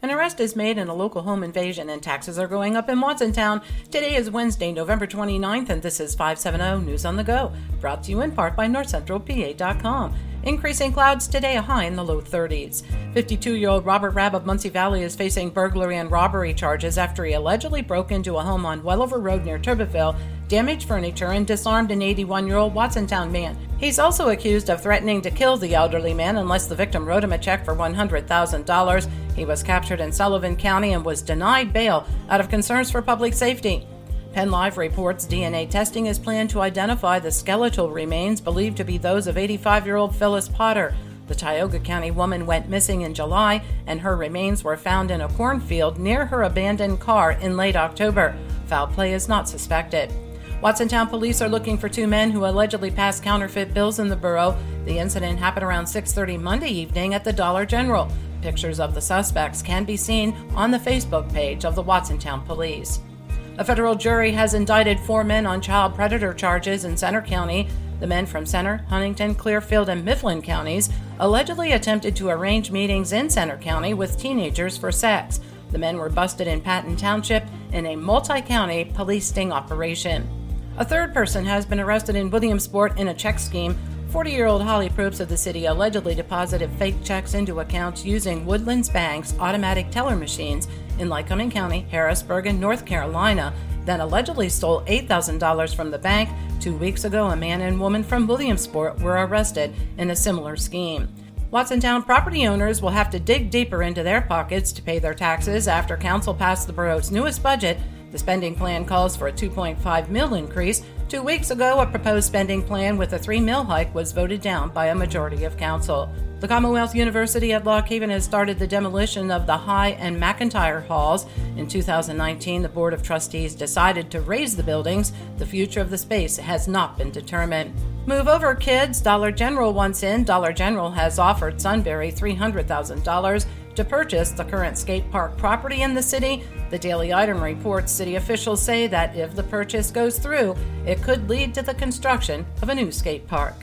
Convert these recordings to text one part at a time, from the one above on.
An arrest is made in a local home invasion, and taxes are going up in Watsontown. Today is Wednesday, November 29th, and this is 570 News on the Go, brought to you in part by NorthCentralPA.com. Increasing clouds today, a high in the low 30s. 52-year-old Robert Rab of Muncie Valley is facing burglary and robbery charges after he allegedly broke into a home on Wellover Road near Turbeville, damaged furniture, and disarmed an 81-year-old Watsontown man. He's also accused of threatening to kill the elderly man unless the victim wrote him a check for $100,000. He was captured in Sullivan County and was denied bail out of concerns for public safety. PennLive reports DNA testing is planned to identify the skeletal remains believed to be those of 85-year-old Phyllis Potter. The Tioga County woman went missing in July, and her remains were found in a cornfield near her abandoned car in late October. Foul play is not suspected. Watsontown police are looking for two men who allegedly passed counterfeit bills in the borough. The incident happened around 6:30 Monday evening at the Dollar General. Pictures of the suspects can be seen on the Facebook page of the Watsontown Police. A federal jury has indicted four men on child predator charges in Center County. The men from Center, Huntington, Clearfield, and Mifflin counties allegedly attempted to arrange meetings in Center County with teenagers for sex. The men were busted in Patton Township in a multi-county police sting operation. A third person has been arrested in Williamsport in a check scheme. 40-year-old Holly Probst of the city allegedly deposited fake checks into accounts using Woodlands Bank's automatic teller machines in Lycoming County, Harrisburg, and North Carolina, then allegedly stole $8,000 from the bank. 2 weeks ago, a man and woman from Williamsport were arrested in a similar scheme. Watsontown property owners will have to dig deeper into their pockets to pay their taxes after council passed the borough's newest budget. The spending plan calls for a $2.5 million increase. 2 weeks ago, a proposed spending plan with a $3 million hike was voted down by a majority of council. The Commonwealth University at Lock Haven has started the demolition of the High and McIntyre halls. In 2019, the Board of Trustees decided to raise the buildings. The future of the space has not been determined. Move over, kids. Dollar General wants in. Dollar General has offered Sunbury $300,000 to purchase the current skate park property in the city. The Daily Item reports city officials say that if the purchase goes through, it could lead to the construction of a new skate park.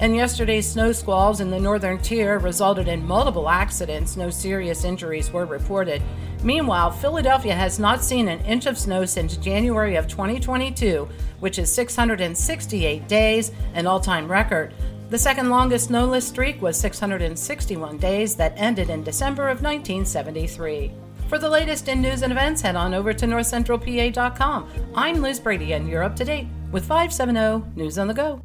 And yesterday's snow squalls in the northern tier resulted in multiple accidents. No serious injuries were reported. Meanwhile, Philadelphia has not seen an inch of snow since January of 2022, which is 668 days, an all-time record. The second longest snowless streak was 661 days that ended in December of 1973. For the latest in news and events, head on over to NorthCentralPA.com. I'm Liz Brady, and you're up to date with 570 News on the Go.